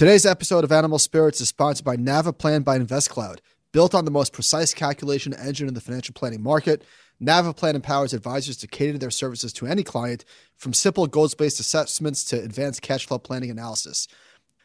Today's episode of Animal Spirits is sponsored by Navaplan by InvestCloud. Built on the most precise calculation engine in the financial planning market, Navaplan empowers advisors to cater their services to any client, from simple goals-based assessments to advanced cash flow planning analysis.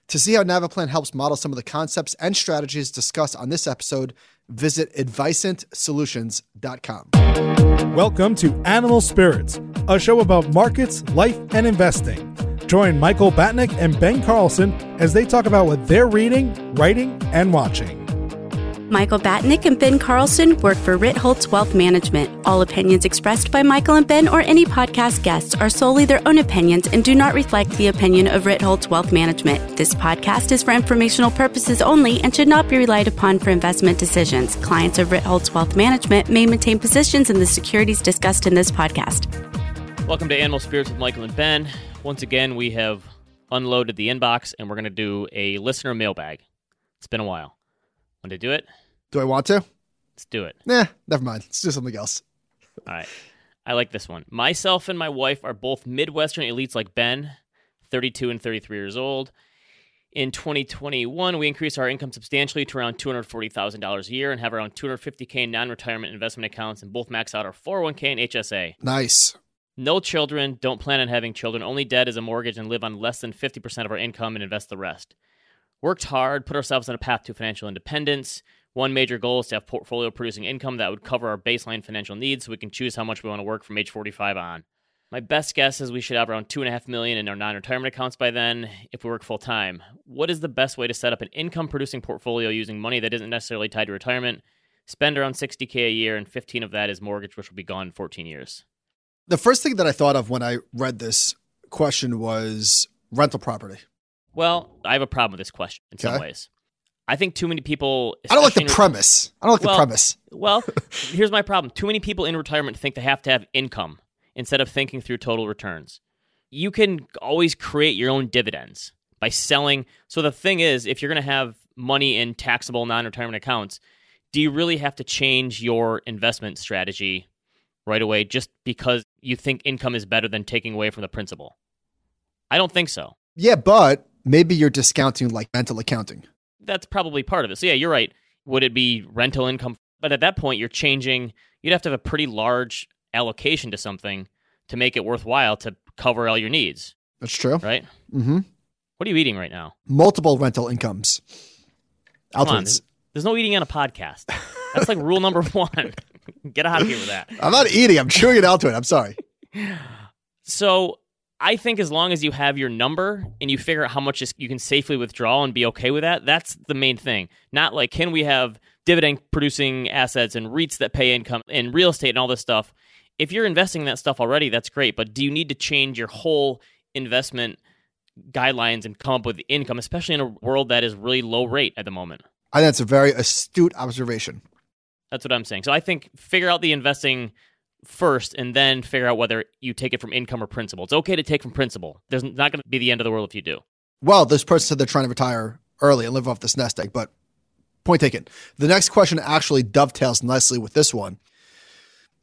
To see how Navaplan helps model some of the concepts and strategies discussed on this episode, visit AdvicentSolutions.com. Welcome to Animal Spirits, a show about markets, life, and investing. Join Michael Batnick and Ben Carlson as they talk about what they're reading, writing, and watching. Michael Batnick and Ben Carlson work for Ritholtz Wealth Management. All opinions expressed by Michael and Ben or any podcast guests are solely their own opinions and do not reflect the opinion of Ritholtz Wealth Management. This podcast is for informational purposes only and should not be relied upon for investment decisions. Clients of Ritholtz Wealth Management may maintain positions in the securities discussed in this podcast. Welcome to Animal Spirits with Michael and Ben. Once again, we have unloaded the inbox and we're going to do a listener mailbag. It's been a while. Want to do it? Do I want to? Let's do it. Nah, never mind. Let's do something else. All right. I like this one. Myself and my wife are both Midwestern elites like Ben, 32 and 33 years old. In 2021, we increased our income substantially to around $240,000 a year and have around $250K in non-retirement investment accounts and both max out our 401K and HSA. Nice. No children, don't plan on having children, only debt is a mortgage and live on less than 50% of our income and invest the rest. Worked hard, put ourselves on a path to financial independence. One major goal is to have portfolio-producing income that would cover our baseline financial needs so we can choose how much we want to work from age 45 on. My best guess is we should have around $2.5 million in our non-retirement accounts by then if we work full-time. What is the best way to set up an income-producing portfolio using money that isn't necessarily tied to retirement? Spend around $60K a year, and 15 of that is mortgage, which will be gone in 14 years. The first thing that I thought of when I read this question was rental property. Well, I have a problem with this question in some ways. I think too many people... I don't like the premise. Well, here's my problem. Too many people in retirement think they have to have income instead of thinking through total returns. You can always create your own dividends by selling. So the thing is, if you're going to have money in taxable non-retirement accounts, do you really have to change your investment strategy right away just because you think income is better than taking away from the principal? I don't think so. Yeah, but... maybe you're discounting like rental accounting. That's probably part of it. So yeah, you're right. Would it be rental income? But at that point, you're changing. You'd have to have a pretty large allocation to something to make it worthwhile to cover all your needs. That's true. Right? Mm-hmm. What are you eating right now? Multiple rental incomes. Come on, there's no eating on a podcast. That's like rule number one. Get out of here with that. I'm not eating. I'm chewing it out to it. I'm sorry. So... I think as long as you have your number and you figure out how much you can safely withdraw and be okay with that, that's the main thing. Not like, can we have dividend-producing assets and REITs that pay income and real estate and all this stuff? If you're investing in that stuff already, that's great. But do you need to change your whole investment guidelines and come up with income, especially in a world that is really low rate at the moment? I think that's a very astute observation. That's what I'm saying. So I think figure out the investing first and then figure out whether you take it from income or principal. It's okay to take from principal. There's not going to be the end of the world if you do. Well, this person said they're trying to retire early and live off this nest egg, but point taken. The next question actually dovetails nicely with this one.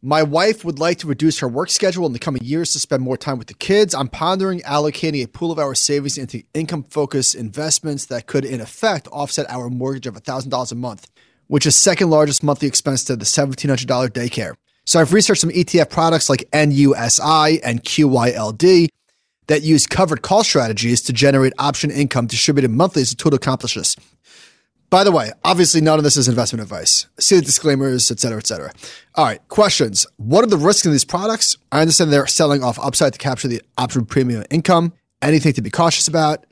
My wife would like to reduce her work schedule in the coming years to spend more time with the kids. I'm pondering allocating a pool of our savings into income-focused investments that could, in effect, offset our mortgage of $1,000 a month, which is second largest monthly expense to the $1,700 daycare. So I've researched some ETF products like NUSI and QYLD that use covered call strategies to generate option income distributed monthly as a tool to accomplish this. By the way, obviously none of this is investment advice. See the disclaimers, et cetera, et cetera. All right, questions. What are the risks in these products? I understand they're selling off upside to capture the option premium income. Anything to be cautious about?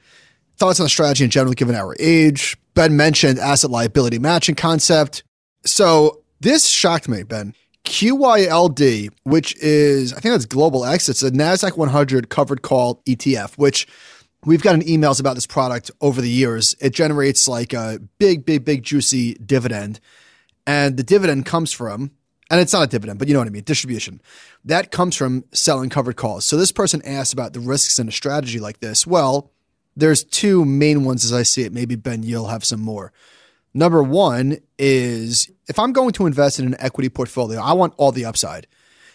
Thoughts on the strategy in general given our age? Ben mentioned asset liability matching concept. So this shocked me, Ben. QYLD, which is, I think that's Global X. It's a NASDAQ 100 covered call ETF, which we've gotten emails about this product over the years. It generates like a big juicy dividend. And the dividend comes from, and it's not a dividend, but you know what I mean, distribution. That comes from selling covered calls. So this person asked about the risks in a strategy like this. Well, there's two main ones as I see it. Maybe Ben, you'll have some more. Number one is if I'm going to invest in an equity portfolio, I want all the upside.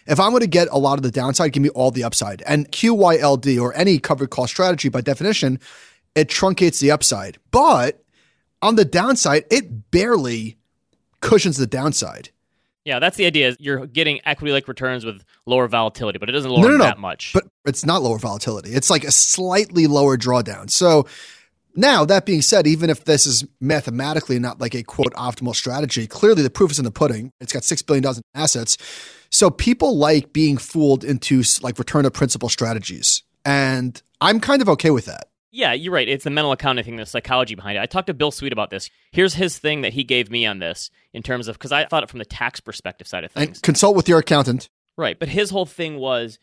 If I'm going to get a lot of the downside, give me all the upside. And QYLD or any covered call strategy by definition it truncates the upside. But on the downside, it barely cushions the downside. Yeah, that's the idea. You're getting equity-like returns with lower volatility, but it doesn't lower that much. But it's not lower volatility. It's like a slightly lower drawdown. So now, that being said, even if this is mathematically not like a, quote, optimal strategy, clearly the proof is in the pudding. It's got $6 billion in assets. So people like being fooled into like return of principal strategies. And I'm kind of okay with that. Yeah, you're right. It's the mental accounting thing, the psychology behind it. I talked to Bill Sweet about this. Here's his thing that he gave me on this in terms of, because I thought it from the tax perspective side of things. And consult with your accountant. Right. But his whole thing was,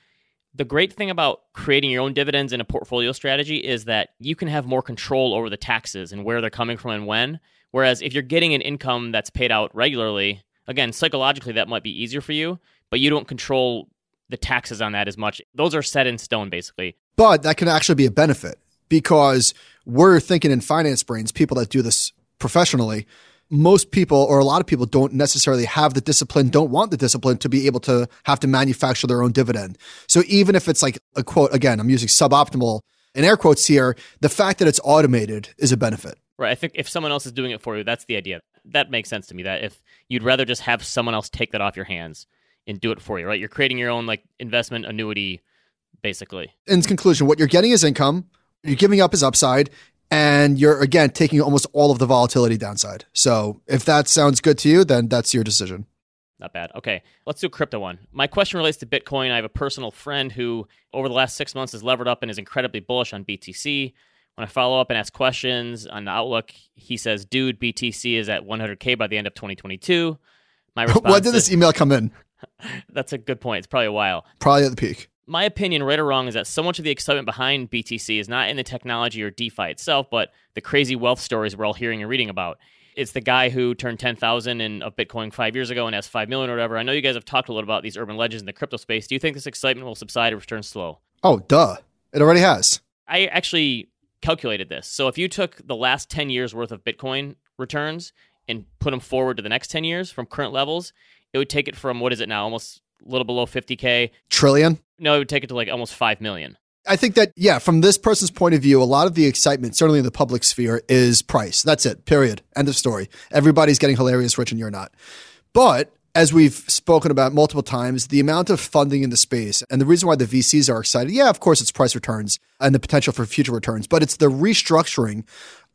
the great thing about creating your own dividends in a portfolio strategy is that you can have more control over the taxes and where they're coming from and when. Whereas if you're getting an income that's paid out regularly, again, psychologically, that might be easier for you, but you don't control the taxes on that as much. Those are set in stone, basically. But that can actually be a benefit. Because we're thinking in finance brains, people that do this professionally, most people or a lot of people don't necessarily have the discipline, don't want the discipline to be able to have to manufacture their own dividend. So even if it's like a quote, again, I'm using suboptimal in air quotes here, the fact that it's automated is a benefit. Right. I think if someone else is doing it for you, that's the idea. That makes sense to me, that if you'd rather just have someone else take that off your hands and do it for you, right? You're creating your own like investment annuity, basically. In conclusion, what you're getting is income. You're giving up his upside, and you're, again, taking almost all of the volatility downside. So if that sounds good to you, then that's your decision. Not bad. Okay, let's do a crypto one. My question relates to Bitcoin. I have a personal friend who, over the last 6 months, has levered up and is incredibly bullish on BTC. When I follow up and ask questions on the outlook, he says, dude, BTC is at 100K by the end of 2022. My response when did this email come in? That's a good point. It's probably a while. Probably at the peak. My opinion, right or wrong, is that so much of the excitement behind BTC is not in the technology or DeFi itself, but the crazy wealth stories we're all hearing and reading about. It's the guy who turned 10,000 of Bitcoin 5 years ago and has 5 million or whatever. I know you guys have talked a little about these urban legends in the crypto space. Do you think this excitement will subside or return slow? Oh, duh. It already has. I actually calculated this. So if you took the last 10 years worth of Bitcoin returns and put them forward to the next 10 years from current levels, it would take it from, what is it now, almost a little below 50K. Trillion? No, it would take it to like almost 5 million. I think that, yeah, from this person's point of view, a lot of the excitement, certainly in the public sphere, is price. That's it, period. End of story. Everybody's getting hilarious rich and you're not. But as we've spoken about multiple times, the amount of funding in the space and the reason why the VCs are excited, yeah, of course, it's price returns and the potential for future returns, but it's the restructuring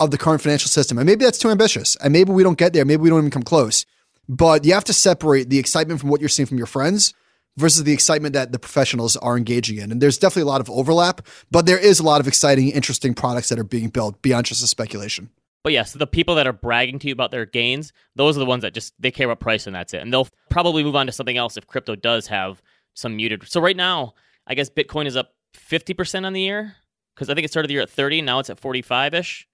of the current financial system. And maybe that's too ambitious. And maybe we don't get there. Maybe we don't even come close. But you have to separate the excitement from what you're seeing from your friends versus the excitement that the professionals are engaging in. And there's definitely a lot of overlap, but there is a lot of exciting, interesting products that are being built beyond just the speculation. But yeah, so the people that are bragging to you about their gains, those are the ones that just, they care about price and that's it. And they'll probably move on to something else if crypto does have some muted. So right now, I guess Bitcoin is up 50% on the year because I think it started the year at 30. Now it's at 45-ish.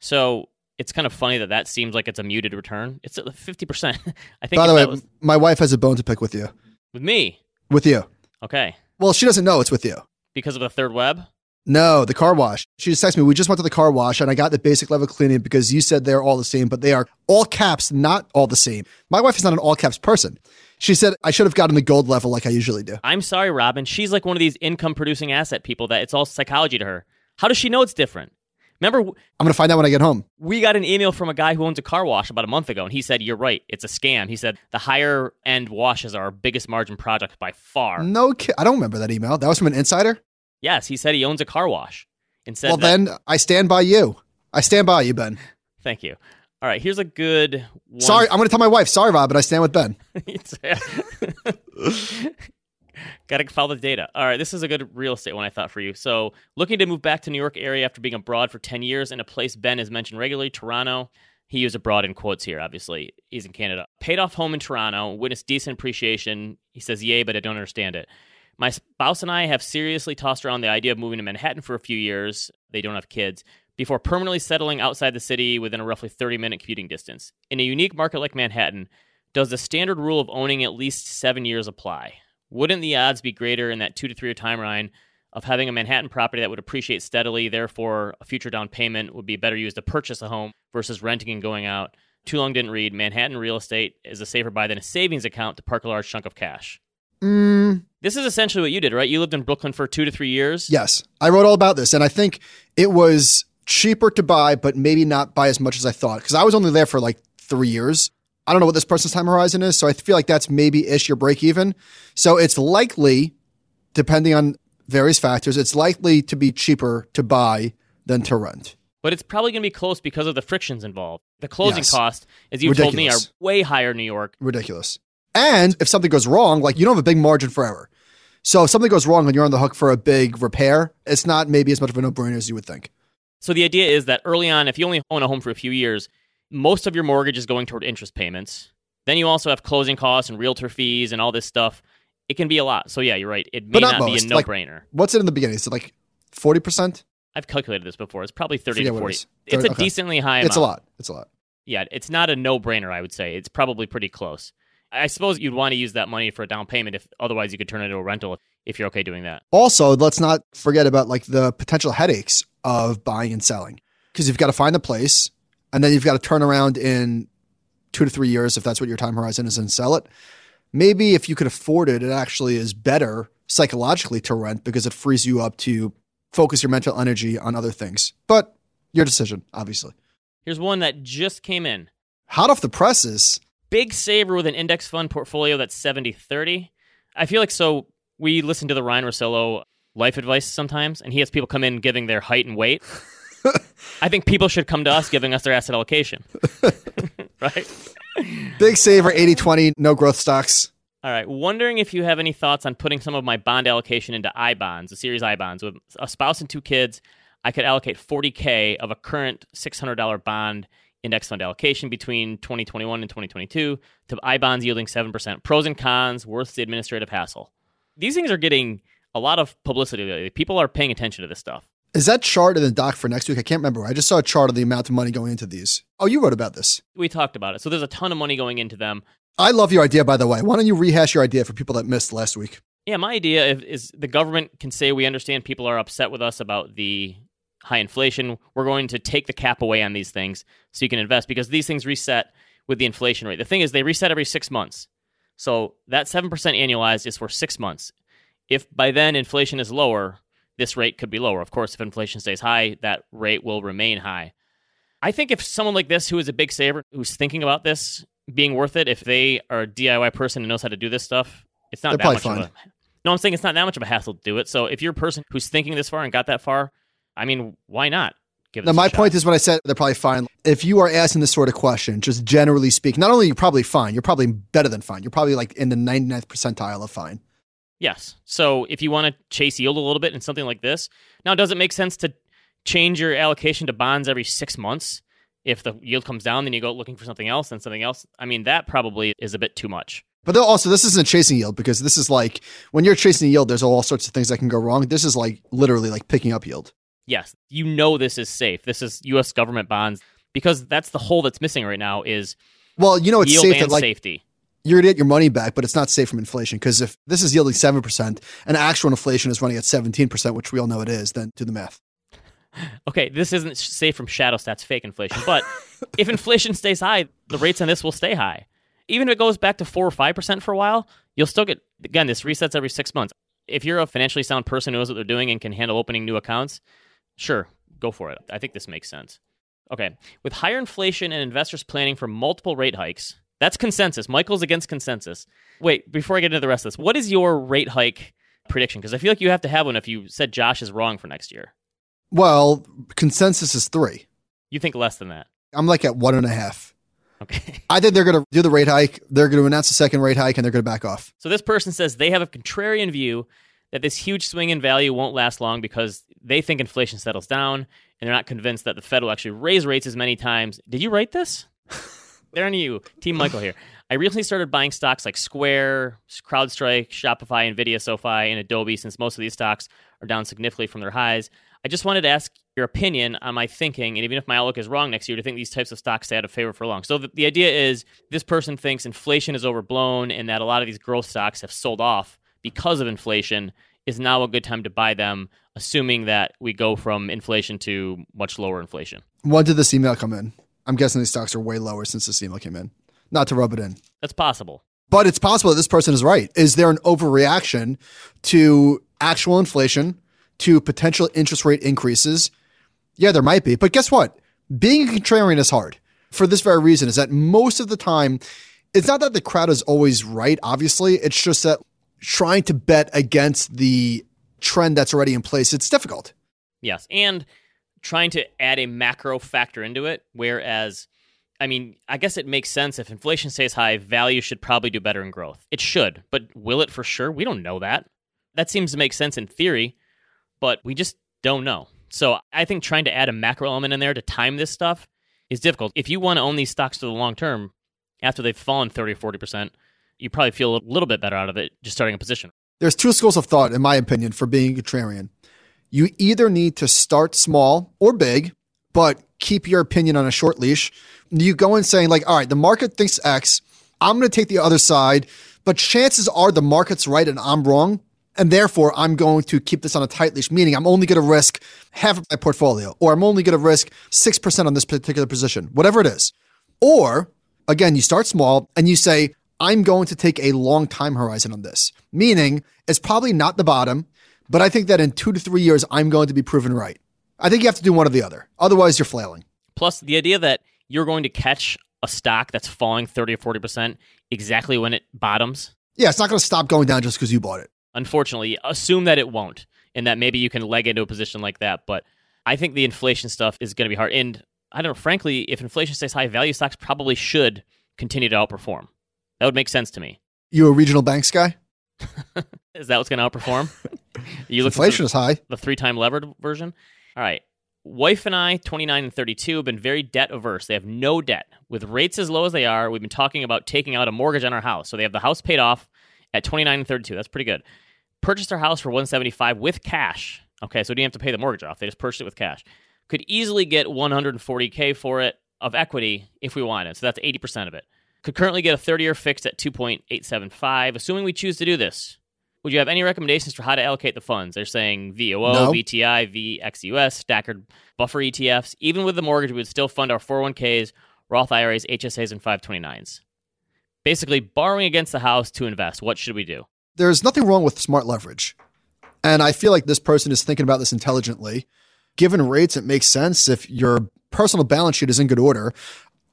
So it's kind of funny that seems like it's a muted return. It's at 50%. I think. By the way, my wife has a bone to pick with you. With me? With you. Okay. Well, she doesn't know it's with you. Because of the third web? No, the car wash. She just texted me, we just went to the car wash and I got the basic level cleaning because you said they're all the same, but they are all caps, not all the same. My wife is not an all caps person. She said, I should have gotten the gold level like I usually do. I'm sorry, Robin. She's like one of these income producing asset people that it's all psychology to her. How does she know it's different? Remember, I'm going to find out when I get home. We got an email from a guy who owns a car wash about a month ago, and he said, you're right, it's a scam. He said, the higher-end washes are our biggest margin project by far. No kidding. I don't remember that email. That was from an insider? Yes, he said he owns a car wash. And said, well, then, I stand by you. I stand by you, Ben. Thank you. All right, here's a good one. Sorry, I'm going to tell my wife, sorry, Rob, but I stand with Ben. Got to follow the data. All right, this is a good real estate one I thought for you. So looking to move back to New York area after being abroad for 10 years in a place Ben has mentioned regularly, Toronto. He used abroad in quotes here, obviously. He's in Canada. Paid off home in Toronto, witnessed decent appreciation. He says, yay, but I don't understand it. My spouse and I have seriously tossed around the idea of moving to Manhattan for a few years. They don't have kids. Before permanently settling outside the city within a roughly 30-minute commuting distance. In a unique market like Manhattan, does the standard rule of owning at least 7 years apply? Wouldn't the odds be greater in that 2 to 3 year timeline of having a Manhattan property that would appreciate steadily, therefore a future down payment would be better used to purchase a home versus renting and going out? Too long didn't read. Manhattan real estate is a safer buy than a savings account to park a large chunk of cash. This is essentially what you did, right? You lived in Brooklyn for 2 to 3 years. Yes. I wrote all about this. And I think it was cheaper to buy, but maybe not buy as much as I thought. Because I was only there for like 3 years. I don't know what this person's time horizon is. So I feel like that's maybe-ish your break even. So it's likely, depending on various factors, it's likely to be cheaper to buy than to rent. But it's probably going to be close because of the frictions involved. The closing costs, as you've told me, are way higher in New York. Ridiculous. And if something goes wrong, like you don't have a big margin for error. So if something goes wrong and you're on the hook for a big repair, it's not maybe as much of a no-brainer as you would think. So the idea is that early on, if you only own a home for a few years, most of your mortgage is going toward interest payments. Then you also have closing costs and realtor fees and all this stuff. It can be a lot. So yeah, you're right. It may not be a no-brainer. Like, what's it in the beginning? Is it like 40%? I've calculated this before. It's probably 30 to 40. It's a decently high amount. It's a lot. It's a lot. Yeah, it's not a no-brainer, I would say. It's probably pretty close. I suppose you'd want to use that money for a down payment. If otherwise, you could turn it into a rental if you're okay doing that. Also, let's not forget about like the potential headaches of buying and selling, because you've got to find the place and then you've got to turn around in 2 to 3 years if that's what your time horizon is and sell it. Maybe if you could afford it, it actually is better psychologically to rent because it frees you up to focus your mental energy on other things. But your decision, obviously. Here's one that just came in. Hot off the presses. Big saver with an index fund portfolio that's 70-30. I feel like we listen to the Ryan Rossillo life advice sometimes, and he has people come in giving their height and weight. I think people should come to us giving us their asset allocation. Right? Big saver, 80-20, no growth stocks. All right. Wondering if you have any thoughts on putting some of my bond allocation into I-bonds, a series I-bonds. With a spouse and 2 kids, I could allocate $40,000 of a current $600 bond index fund allocation between 2021 and 2022 to I-bonds yielding 7%. Pros and cons, worth the administrative hassle. These things are getting a lot of publicity lately. People are paying attention to this stuff. Is that chart in the doc for next week? I can't remember. I just saw a chart of the amount of money going into these. Oh, you wrote about this. We talked about it. So there's a ton of money going into them. I love your idea, by the way. Why don't you rehash your idea for people that missed last week? Yeah, my idea is the government can say, we understand people are upset with us about the high inflation. We're going to take the cap away on these things so you can invest, because these things reset with the inflation rate. The thing is, they reset every 6 months. So that 7% annualized is for 6 months. If by then inflation is lower, this rate could be lower. Of course, if inflation stays high, that rate will remain high. I think if someone like this, who is a big saver, who's thinking about this being worth it, if they are a DIY person and knows how to do this stuff, it's not that much of a... No, I'm saying it's not that much of a hassle to do it. So if you're a person who's thinking this far and got that far, I mean, why not? Give it now, my point is when I said they're probably fine. If you are asking this sort of question, just generally speaking, not only are you probably fine, you're probably better than fine. You're probably like in the 99th percentile of fine. Yes. So if you want to chase yield a little bit in something like this, now does it make sense to change your allocation to bonds every 6 months? If the yield comes down, then you go looking for something else and something else. I mean, that probably is a bit too much. But also, this isn't chasing yield, because this is like, when you're chasing yield, there's all sorts of things that can go wrong. This is like literally like picking up yield. Yes, you know this is safe. This is U.S. government bonds, because that's the hole that's missing right now is it's yield safe and safety. You're going to get your money back, but it's not safe from inflation, because if this is yielding 7% and actual inflation is running at 17%, which we all know it is, then do the math. Okay, this isn't safe from shadow stats, fake inflation, but if inflation stays high, the rates on this will stay high. Even if it goes back to 4 or 5% for a while, you'll still get, again, this resets every 6 months. If you're a financially sound person who knows what they're doing and can handle opening new accounts, sure, go for it. I think this makes sense. Okay. With higher inflation and investors planning for multiple rate hikes, that's consensus. Michael's against consensus. Wait, before I get into the rest of this, what is your rate hike prediction? Because I feel like you have to have one if you said Josh is wrong for next year. Well, consensus is 3. You think less than that? I'm like at 1.5. Okay. I think they're going to do the rate hike. They're going to announce a second rate hike and they're going to back off. So this person says they have a contrarian view that this huge swing in value won't last long because they think inflation settles down and they're not convinced that the Fed will actually raise rates as many times. Did you write this? There on you. Team Michael here. I recently started buying stocks like Square, CrowdStrike, Shopify, NVIDIA, SoFi, and Adobe, since most of these stocks are down significantly from their highs. I just wanted to ask your opinion on my thinking, and even if my outlook is wrong next year, to think these types of stocks stay out of favor for long. So the idea is this person thinks inflation is overblown and that a lot of these growth stocks have sold off because of inflation. Is now a good time to buy them, assuming that we go from inflation to much lower inflation. When did this email come in? I'm guessing these stocks are way lower since this email came in. Not to rub it in. That's possible. But it's possible that this person is right. Is there an overreaction to actual inflation, to potential interest rate increases, Yeah, there might be. But guess what? Being a contrarian is hard for this very reason, is that most of the time, it's not that the crowd is always right, obviously. It's just that trying to bet against the trend that's already in place, it's difficult. Yes. And trying to add a macro factor into it, whereas, I mean, I guess it makes sense if inflation stays high, value should probably do better in growth. It should, but will it for sure? We don't know that. That seems to make sense in theory, but we just don't know. So I think trying to add a macro element in there to time this stuff is difficult. If you want to own these stocks to the long term, after they've fallen 30 or 40%, you probably feel a little bit better out of it just starting a position. There's two schools of thought, in my opinion, for being a contrarian. You either need to start small or big, but keep your opinion on a short leash. You go in saying like, all right, the market thinks X, I'm going to take the other side, but chances are the market's right and I'm wrong. And therefore, I'm going to keep this on a tight leash, meaning I'm only going to risk half of my portfolio, or I'm only going to risk 6% on this particular position, whatever it is. Or again, you start small and you say, I'm going to take a long time horizon on this, meaning it's probably not the bottom, but I think that in 2 to 3 years, I'm going to be proven right. I think you have to do one or the other. Otherwise, you're flailing. Plus, the idea that you're going to catch a stock that's falling 30 or 40% exactly when it bottoms. Yeah, it's not going to stop going down just because you bought it. Unfortunately, assume that it won't, and that maybe you can leg into a position like that. But I think the inflation stuff is going to be hard. And I don't know, frankly, if inflation stays high, value stocks probably should continue to outperform. That would make sense to me. You a regional banks guy? Is that what's going to outperform? You look inflation is high. The 3-time levered version. All right. Wife and I, 29 and 32, have been very debt averse. They have no debt. With rates as low as they are, we've been talking about taking out a mortgage on our house. So they have the house paid off at 29 and 32. That's pretty good. Purchased our house for $175,000 with cash. Okay, so we didn't have to pay the mortgage off. They just purchased it with cash. Could easily get $140,000 for it of equity if we wanted. So that's 80% of it. Could currently get a 30-year fixed at 2.875. Assuming we choose to do this, would you have any recommendations for how to allocate the funds? They're saying VOO, no. VTI, VXUS, staggered buffer ETFs. Even with the mortgage, we would still fund our 401ks, Roth IRAs, HSAs, and 529s. Basically, borrowing against the house to invest. What should we do? There's nothing wrong with smart leverage. And I feel like this person is thinking about this intelligently. Given rates, it makes sense if your personal balance sheet is in good order.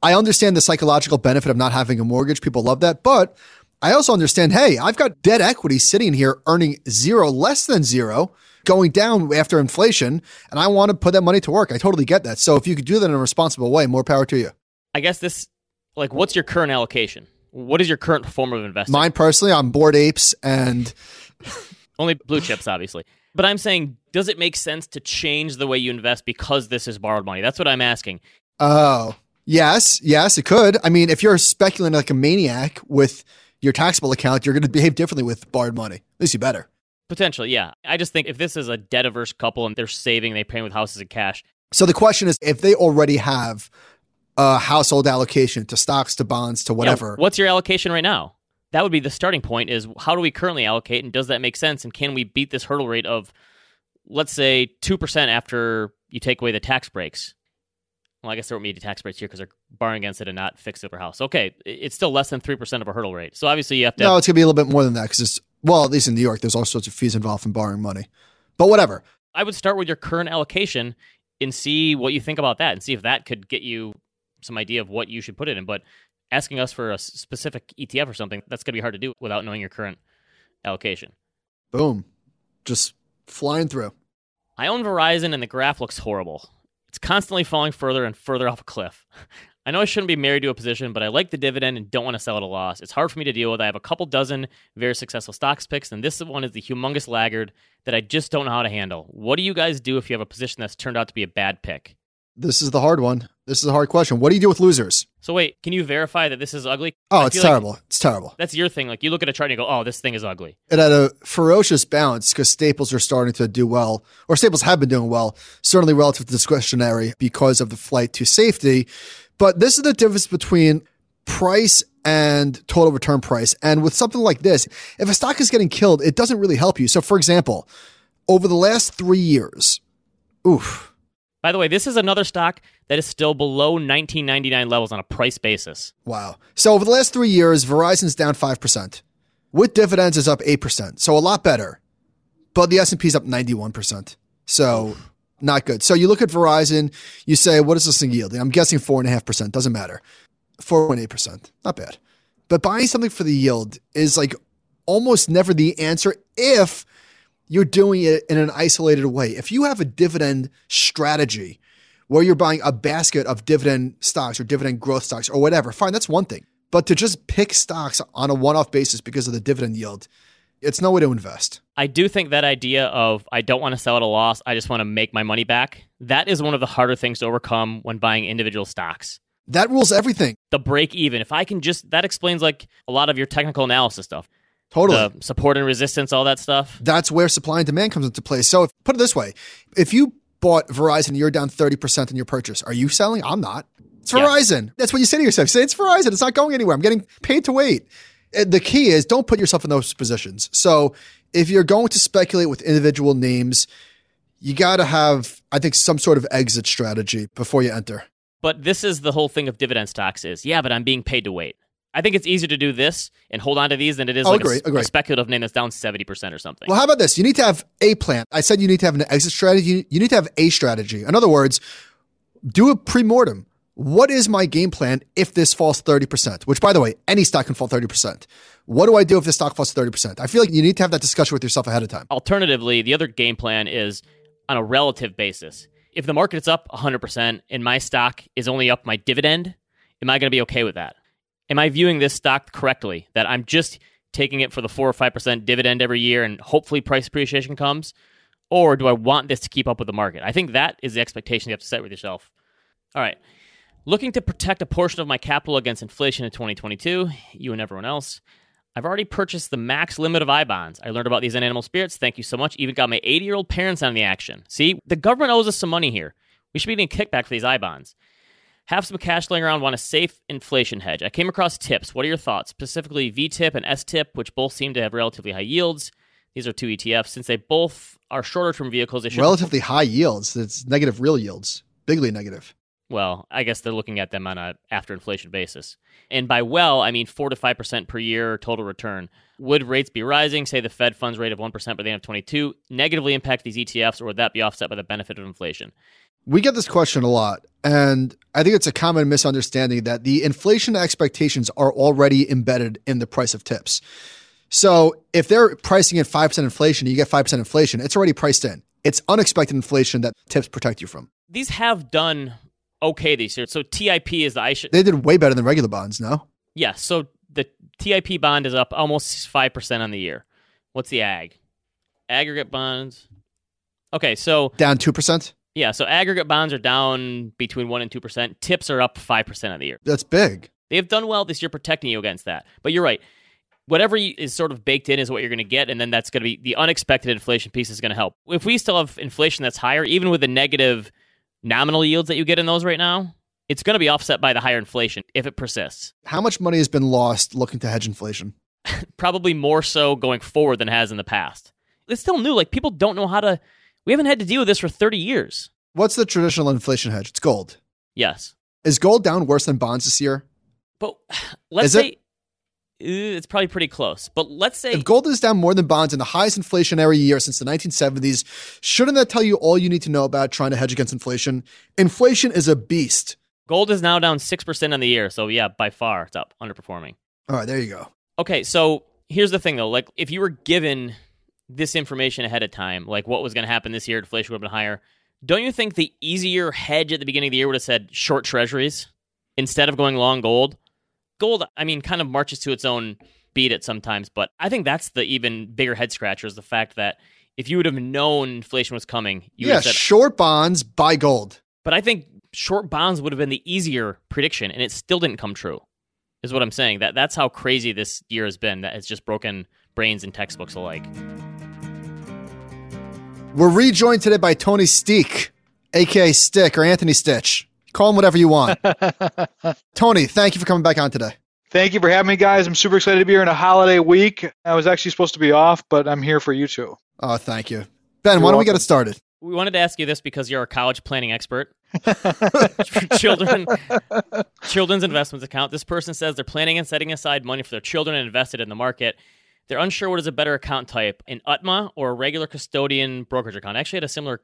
I understand the psychological benefit of not having a mortgage. People love that. But I also understand, hey, I've got debt equity sitting here earning zero, less than zero, going down after inflation, and I want to put that money to work. I totally get that. So if you could do that in a responsible way, more power to you. I guess this, like, what's your current allocation? What is your current form of investing? Mine personally, I'm Bored Apes and... Only blue chips, obviously. But I'm saying, does it make sense to change the way you invest because this is borrowed money? That's what I'm asking. Oh, yes, it could. I mean, if you're speculating like a maniac with your taxable account, you're going to behave differently with borrowed money. At least you better. Potentially, yeah. I just think if this is a debt-averse couple and they're saving, they're paying with houses in cash. So the question is, if they already have a household allocation to stocks, to bonds, to whatever. Yeah, what's your allocation right now? That would be the starting point, is how do we currently allocate, and does that make sense? And can we beat this hurdle rate of, let's say, 2% after you take away the tax breaks? Well, I guess there won't be any tax breaks here because they're borrowing against it and not fixed up their house. Okay, it's still less than 3% of a hurdle rate. So obviously you have to... No, it's going to be a little bit more than that because it's... Well, at least in New York, there's all sorts of fees involved in borrowing money. But whatever. I would start with your current allocation and see what you think about that and see if that could get you some idea of what you should put it in. But asking us for a specific ETF or something, that's going to be hard to do without knowing your current allocation. Boom. Just flying through. I own Verizon and the graph looks horrible. It's constantly falling further and further off a cliff. I know I shouldn't be married to a position, but I like the dividend and don't want to sell at a loss. It's hard for me to deal with. I have a couple dozen very successful stocks picks, and this one is the humongous laggard that I just don't know how to handle. What do you guys do if you have a position that's turned out to be a bad pick? This is the hard one. This is a hard question. What do you do with losers? So wait, can you verify that this is ugly? Oh, it's terrible. Like it's terrible. That's your thing. Like you look at a chart and you go, oh, this thing is ugly. It had a ferocious bounce because staples are starting to do well, or staples have been doing well, certainly relative to discretionary because of the flight to safety. But this is the difference between price and total return price. And with something like this, if a stock is getting killed, it doesn't really help you. So for example, over the last 3 years, By the way, this is another stock that is still below 1999 levels on a price basis. Wow. So over the last 3 years, Verizon's down 5%. With dividends is up 8%. So a lot better. But the S&P's up 91%. So Not good. So you look at Verizon, you say, what is this thing yielding? I'm guessing 4.5%. Doesn't matter. 4.8%. Not bad. But buying something for the yield is like almost never the answer if you're doing it in an isolated way. If you have a dividend strategy where you're buying a basket of dividend stocks or dividend growth stocks or whatever, fine, that's one thing. But to just pick stocks on a one-off basis because of the dividend yield, it's no way to invest. I do think that idea of I don't want to sell at a loss, I just want to make my money back, that is one of the harder things to overcome when buying individual stocks. That rules everything. The break even. If I can just, that explains like a lot of your technical analysis stuff. Totally. The support and resistance, all that stuff. That's where supply and demand comes into play. So if, put it this way, if you bought Verizon, you're down 30% in your purchase. Are you selling? I'm not. It's Verizon. Yeah. That's what you say to yourself. You say, it's Verizon. It's not going anywhere. I'm getting paid to wait. The key is don't put yourself in those positions. So if you're going to speculate with individual names, you got to have, I think, some sort of exit strategy before you enter. But this is the whole thing of dividend stocks is, yeah, but I'm being paid to wait. I think it's easier to do this and hold on to these than it is a speculative name that's down 70% or something. Well, how about this? You need to have a plan. I said you need to have an exit strategy. You need to have a strategy. In other words, do a pre-mortem. What is my game plan if this falls 30%? Which, by the way, any stock can fall 30%. What do I do if this stock falls 30%? I feel like you need to have that discussion with yourself ahead of time. Alternatively, the other game plan is on a relative basis. If the market's up 100% and my stock is only up my dividend, am I going to be okay with that? Am I viewing this stock correctly? That I'm just taking it for the 4 or 5% dividend every year and hopefully price appreciation comes? Or do I want this to keep up with the market? I think that is the expectation you have to set with yourself. All right. Looking to protect a portion of my capital against inflation in 2022, you and everyone else. I've already purchased the max limit of I-bonds. I learned about these in Animal Spirits. Thank you so much. Even got my 80-year-old parents on the action. See, the government owes us some money here. We should be getting kickback for these I-bonds. Have some cash laying around, want a safe inflation hedge. I came across TIPS. What are your thoughts? Specifically VTIP and STIP, which both seem to have relatively high yields. These are two ETFs. Since they both are shorter-term vehicles, they should... Relatively high yields. It's negative real yields. Bigly negative. Well, I guess they're looking at them on a after-inflation basis. And by well, I mean 4 to 5% per year total return. Would rates be rising, say the Fed funds rate of 1% by the end of 22, negatively impact these ETFs, or would that be offset by the benefit of inflation? We get this question a lot, and I think it's a common misunderstanding that the inflation expectations are already embedded in the price of TIPS. So if they're pricing at 5% inflation, you get 5% inflation, it's already priced in. It's unexpected inflation that TIPS protect you from. These have done... okay these years. So TIP is the... They did way better than regular bonds, no? Yeah, so the TIP bond is up almost 5% on the year. What's the ag? Aggregate bonds. Okay, so... Down 2%? Yeah, so aggregate bonds are down between 1% and 2%. TIPS are up 5% on the year. That's big. They've done well this year protecting you against that. But you're right. Whatever is sort of baked in is what you're going to get, and then that's going to be... the unexpected inflation piece is going to help. If we still have inflation that's higher, even with the negative... nominal yields that you get in those right now, it's going to be offset by the higher inflation if it persists. How much money has been lost looking to hedge inflation? Probably more so going forward than it has in the past. It's still new. Like people don't know how to... We haven't had to deal with this for 30 years. What's the traditional inflation hedge? It's gold. Yes. Is gold down worse than bonds this year? But let's say... It's probably pretty close, but let's say... If gold is down more than bonds in the highest inflationary year since the 1970s, shouldn't that tell you all you need to know about trying to hedge against inflation? Inflation is a beast. Gold is now down 6% on the year, so yeah, by far, it's up, underperforming. All right, there you go. Okay, so here's the thing, though. Like, if you were given this information ahead of time, like what was going to happen this year, inflation would have been higher, don't you think the easier hedge at the beginning of the year would have said short treasuries instead of going long gold? Gold, I mean, kind of marches to its own beat at sometimes, but I think that's the even bigger head scratcher is the fact that if you would have known inflation was coming, you would have said, short bonds, buy gold. But I think short bonds would have been the easier prediction, and it still didn't come true, is what I'm saying. That's how crazy this year has been. That it's just broken brains and textbooks alike. We're rejoined today by Tony Steak, aka Stick or Anthony Stitch. Call him whatever you want. Tony, thank you for coming back on today. Thank you for having me, guys. I'm super excited to be here in a holiday week. I was actually supposed to be off, but I'm here for you two. Oh, thank you. Ben, why don't we get it started? We wanted to ask you this because you're a college planning expert. Children's investments account. This person says they're planning and setting aside money for their children and invested in the market. They're unsure what is a better account type, an UTMA or a regular custodian brokerage account. I actually had a similar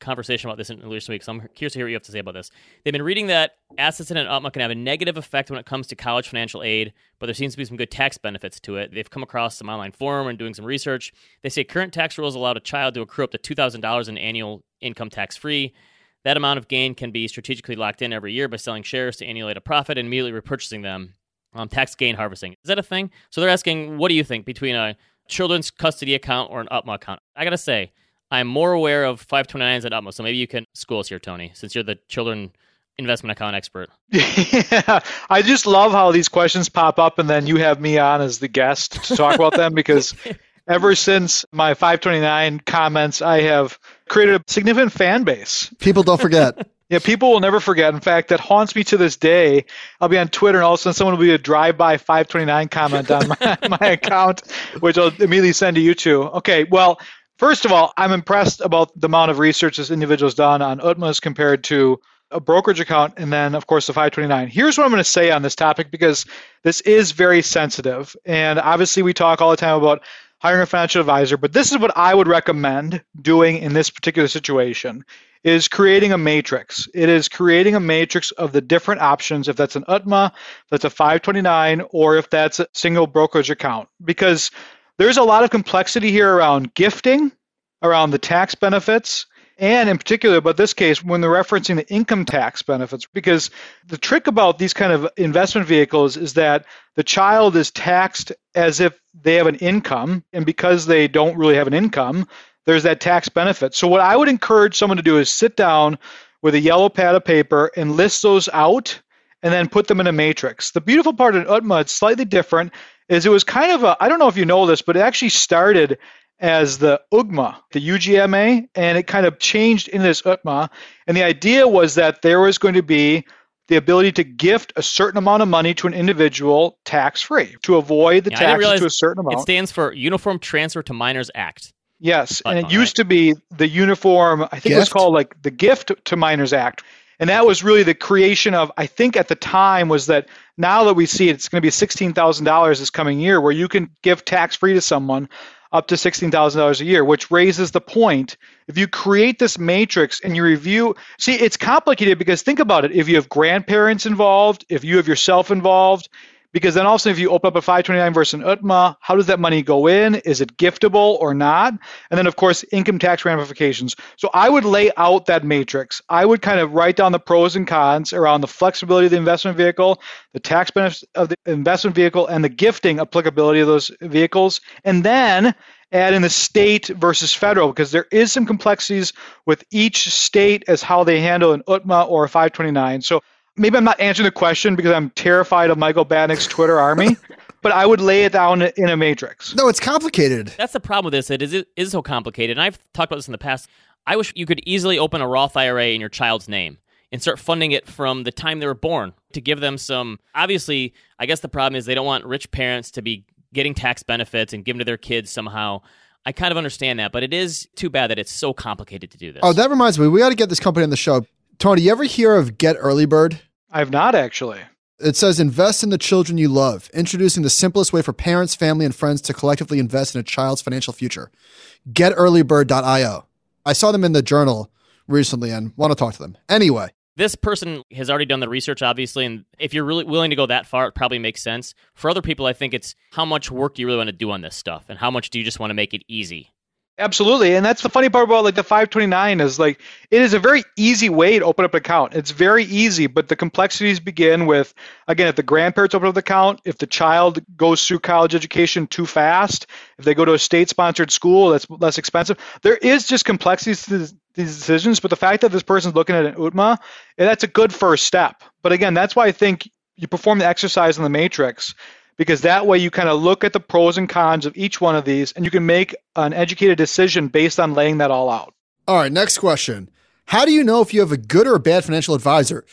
conversation about this in recent weeks, so I'm curious to hear what you have to say about this. They've been reading that assets in an UTMA can have a negative effect when it comes to college financial aid, but there seems to be some good tax benefits to it. They've come across some online forum and doing some research. They say current tax rules allow a child to accrue up to $2,000 in annual income tax-free. That amount of gain can be strategically locked in every year by selling shares to annualize a profit and immediately repurchasing them. Tax gain harvesting. Is that a thing? So they're asking, what do you think between a children's custody account or an UTMA account? I got to say, I'm more aware of 529s at UTMA, so maybe you can school us here, Tony, since you're the children investment account expert. Yeah, I just love how these questions pop up, and then you have me on as the guest to talk about them, because ever since my 529 comments, I have created a significant fan base. People don't forget. Yeah, people will never forget. In fact, that haunts me to this day. I'll be on Twitter, and all of a sudden someone will be a drive-by 529 comment on my account, which I'll immediately send to you two. Okay, well, first of all, I'm impressed about the amount of research this individual's done on UTMAs compared to a brokerage account, and then, of course, the 529. Here's what I'm going to say on this topic, because this is very sensitive. And obviously, we talk all the time about hiring a financial advisor, but this is what I would recommend doing in this particular situation, is creating a matrix. It is creating a matrix of the different options, if that's an UTMA, if that's a 529, or if that's a single brokerage account. Because there's a lot of complexity here around gifting, around the tax benefits, and in particular, but this case, when they're referencing the income tax benefits, because the trick about these kind of investment vehicles is that the child is taxed as if they have an income, and because they don't really have an income, there's that tax benefit. So what I would encourage someone to do is sit down with a yellow pad of paper and list those out and then put them in a matrix. The beautiful part of UTMA, it's slightly different, is it was kind of a, I don't know if you know this, but it actually started as the UGMA, the UGMA, and it kind of changed into this UTMA. And the idea was that there was going to be the ability to gift a certain amount of money to an individual tax-free, to avoid the taxes to a certain amount. It stands for Uniform Transfer to Minors Act. Yes, and it used to be the Uniform, I think it was called like the Gift to Minors Act. And that was really the creation of, I think at the time was that now that we see it, it's going to be $16,000 this coming year where you can give tax-free to someone up to $16,000 a year, which raises the point. If you create this matrix and you review, see, it's complicated because think about it. If you have grandparents involved, if you have yourself involved, because then also if you open up a 529 versus an UTMA, how does that money go in? Is it giftable or not? And then, of course, income tax ramifications. So I would lay out that matrix. I would kind of write down the pros and cons around the flexibility of the investment vehicle, the tax benefits of the investment vehicle, and the gifting applicability of those vehicles. And then add in the state versus federal, because there is some complexities with each state as how they handle an UTMA or a 529. So maybe I'm not answering the question because I'm terrified of Michael Batnick's Twitter army, but I would lay it down in a matrix. No, it's complicated. That's the problem with this. It is so complicated. And I've talked about this in the past. I wish you could easily open a Roth IRA in your child's name and start funding it from the time they were born to give them some. Obviously, I guess the problem is they don't want rich parents to be getting tax benefits and give them to their kids somehow. I kind of understand that, but it is too bad that it's so complicated to do this. Oh, that reminds me. We got to get this company on the show. Tony, you ever hear of Get Early Bird? I've not, actually. It says, invest in the children you love, introducing the simplest way for parents, family, and friends to collectively invest in a child's financial future. GetEarlyBird.io. I saw them in the Journal recently and want to talk to them. Anyway. This person has already done the research, obviously, and if you're really willing to go that far, it probably makes sense. For other people, I think it's how much work do you really want to do on this stuff, and how much do you just want to make it easy? Absolutely. And that's the funny part about like the 529 is like, it is a very easy way to open up an account. It's very easy, but the complexities begin with, again, if the grandparents open up the account, if the child goes through college education too fast, if they go to a state-sponsored school that's less expensive, there is just complexities to these decisions. But the fact that this person's looking at an UTMA, that's a good first step. But again, that's why I think you perform the exercise in the matrix, because that way you kind of look at the pros and cons of each one of these and you can make an educated decision based on laying that all out. All right, next question. How do you know if you have a good or a bad financial advisor?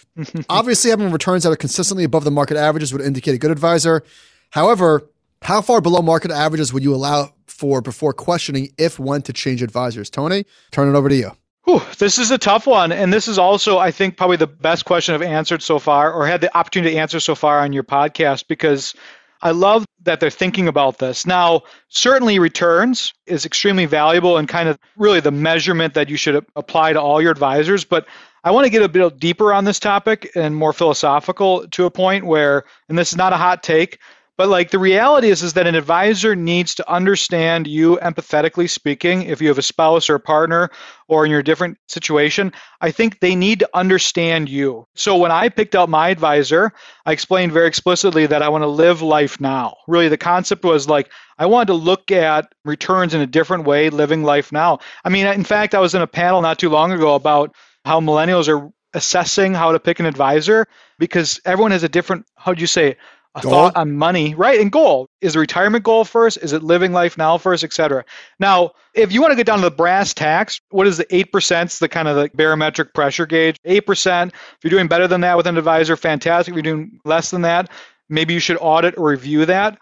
Obviously, having returns that are consistently above the market averages would indicate a good advisor. However, how far below market averages would you allow for before questioning if when to change advisors? Tony, turn it over to you. Whew, this is a tough one. And this is also, I think, probably the best question I've answered so far or had the opportunity to answer so far on your podcast because I love that they're thinking about this. Now, certainly returns is extremely valuable and kind of really the measurement that you should apply to all your advisors. But I want to get a bit deeper on this topic and more philosophical to a point where, and this is not a hot take, but like the reality is that an advisor needs to understand you empathetically speaking. If you have a spouse or a partner or in your different situation, I think they need to understand you. So when I picked out my advisor, I explained very explicitly that I want to live life now. Really, the concept was like, I wanted to look at returns in a different way, living life now. I mean, in fact, I was in a panel not too long ago about how millennials are assessing how to pick an advisor because everyone has a different, a thought on money, right? And goal. Is the retirement goal first? Is it living life now first, et cetera? Now, if you want to get down to the brass tacks, what is the 8%? It's the kind of the barometric pressure gauge. 8%. If you're doing better than that with an advisor, fantastic. If you're doing less than that, maybe you should audit or review that.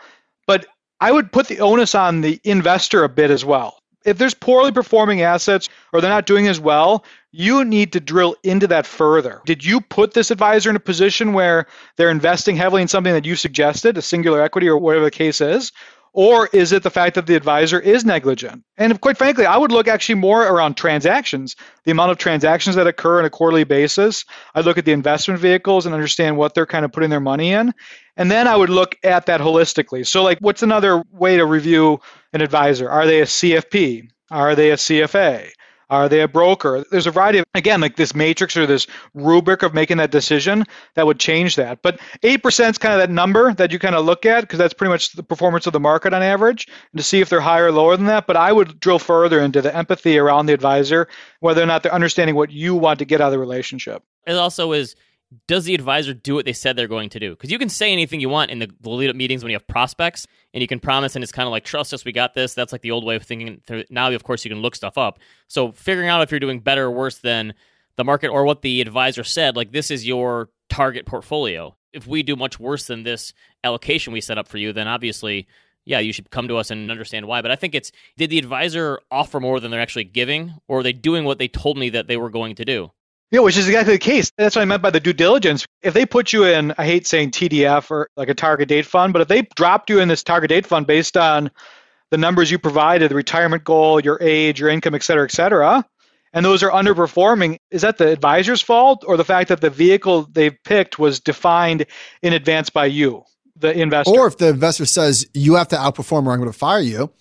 But I would put the onus on the investor a bit as well. If there's poorly performing assets or they're not doing as well, you need to drill into that further. Did you put this advisor in a position where they're investing heavily in something that you suggested, a singular equity or whatever the case is? Or is it the fact that the advisor is negligent? And quite frankly, I would look actually more around transactions, the amount of transactions that occur on a quarterly basis. I'd look at the investment vehicles and understand what they're kind of putting their money in. And then I would look at that holistically. So like, what's another way to review an advisor? Are they a CFP? Are they a CFA? Are they a broker? There's a variety of, again, like this matrix or this rubric of making that decision that would change that. But 8% is kind of that number that you kind of look at because that's pretty much the performance of the market on average, and to see if they're higher or lower than that. But I would drill further into the empathy around the advisor, whether or not they're understanding what you want to get out of the relationship. It also is, does the advisor do what they said they're going to do? Because you can say anything you want in the lead-up meetings when you have prospects, and you can promise, and it's kind of like, trust us, we got this. That's like the old way of thinking. Now, of course, you can look stuff up. So figuring out if you're doing better or worse than the market or what the advisor said, like this is your target portfolio. If we do much worse than this allocation we set up for you, then obviously, yeah, you should come to us and understand why. But I think it's, did the advisor offer more than they're actually giving, or are they doing what they told me that they were going to do? Yeah, which is exactly the case. That's what I meant by the due diligence. If they put you in, I hate saying TDF or like a target date fund, but if they dropped you in this target date fund based on the numbers you provided, the retirement goal, your age, your income, et cetera, and those are underperforming, is that the advisor's fault or the fact that the vehicle they've picked was defined in advance by you, the investor? Or if the investor says, you have to outperform or I'm going to fire you,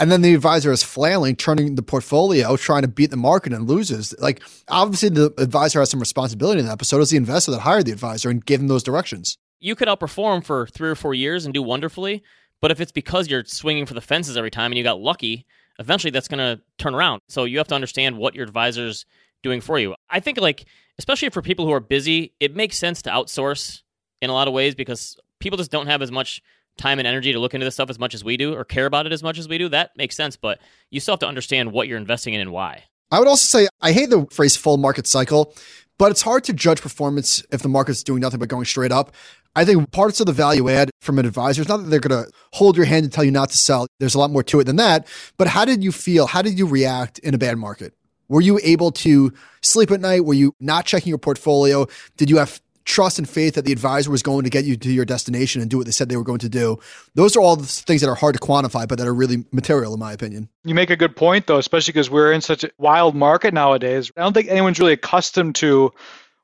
and then the advisor is flailing, turning the portfolio, trying to beat the market and loses. Like, obviously, the advisor has some responsibility in that, but so does the investor that hired the advisor and gave him those directions. You could outperform for 3 or 4 years and do wonderfully, but if it's because you're swinging for the fences every time and you got lucky, eventually that's going to turn around. So you have to understand what your advisor's doing for you. I think, like, especially for people who are busy, it makes sense to outsource in a lot of ways because people just don't have as much time and energy to look into this stuff as much as we do or care about it as much as we do. That makes sense, but you still have to understand what you're investing in and why. I would also say, I hate the phrase full market cycle, but it's hard to judge performance if the market's doing nothing but going straight up. I think parts of the value add from an advisor is not that they're going to hold your hand and tell you not to sell. There's a lot more to it than that, but how did you feel? How did you react in a bad market? Were you able to sleep at night? Were you not checking your portfolio? Did you have trust and faith that the advisor was going to get you to your destination and do what they said they were going to do? Those are all the things that are hard to quantify, but that are really material in my opinion. You make a good point though, especially because we're in such a wild market nowadays. I don't think anyone's really accustomed to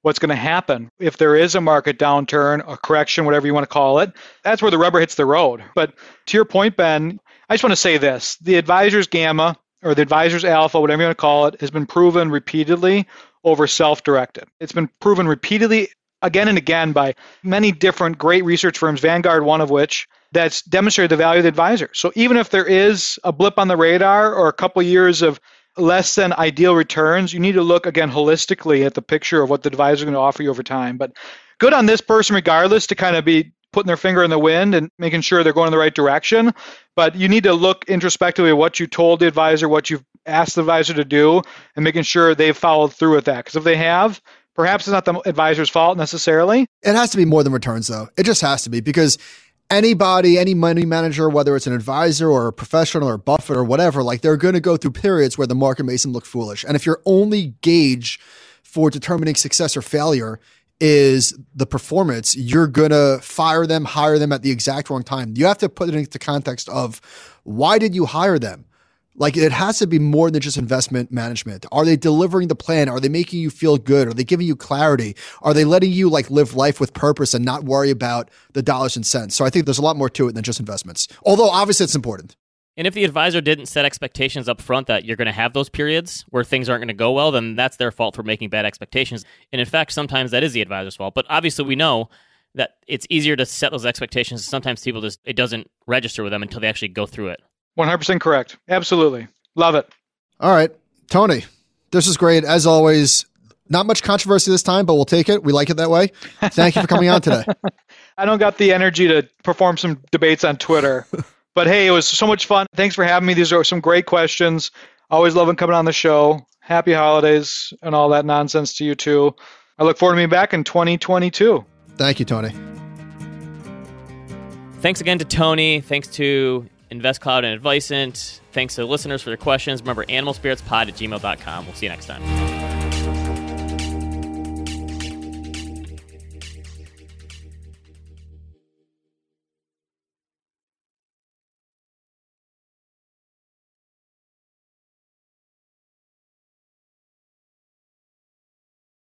what's going to happen. If there is a market downturn, a correction, whatever you want to call it, that's where the rubber hits the road. But to your point, Ben, I just want to say this. The advisor's gamma or the advisor's alpha, whatever you want to call it, has been proven repeatedly over self-directed. It's been proven repeatedly again and again by many different great research firms, Vanguard, one of which, that's demonstrated the value of the advisor. So even if there is a blip on the radar or a couple of years of less than ideal returns, you need to look again holistically at the picture of what the advisor is going to offer you over time. But good on this person regardless to kind of be putting their finger in the wind and making sure they're going in the right direction. But you need to look introspectively at what you told the advisor, what you've asked the advisor to do, and making sure they've followed through with that. Because if they have, perhaps it's not the advisor's fault necessarily. It has to be more than returns though. It just has to be, because anybody, any money manager, whether it's an advisor or a professional or Buffett or whatever, like they're going to go through periods where the market makes them look foolish. And if your only gauge for determining success or failure is the performance. You're going to fire them, hire them at the exact wrong time. You have to put it into context of why did you hire them? Like, it has to be more than just investment management. Are they delivering the plan? Are they making you feel good? Are they giving you clarity? Are they letting you like live life with purpose and not worry about the dollars and cents? So I think there's a lot more to it than just investments. Although obviously it's important. And if the advisor didn't set expectations up front that you're going to have those periods where things aren't going to go well, then that's their fault for making bad expectations. And in fact, sometimes that is the advisor's fault. But obviously we know that it's easier to set those expectations. Sometimes people just, it doesn't register with them until they actually go through it. 100% correct. Absolutely. Love it. All right, Tony, this is great. As always, not much controversy this time, but we'll take it. We like it that way. Thank you for coming on today. I don't got the energy to perform some debates on Twitter, but hey, it was so much fun. Thanks for having me. These are some great questions. Always loving coming on the show. Happy holidays and all that nonsense to you too. I look forward to being back in 2022. Thank you, Tony. Thanks again to Tony. Thanks to InvestCloud and Advicent. Thanks to the listeners for their questions. Remember, animalspiritspod@gmail.com. We'll see you next time.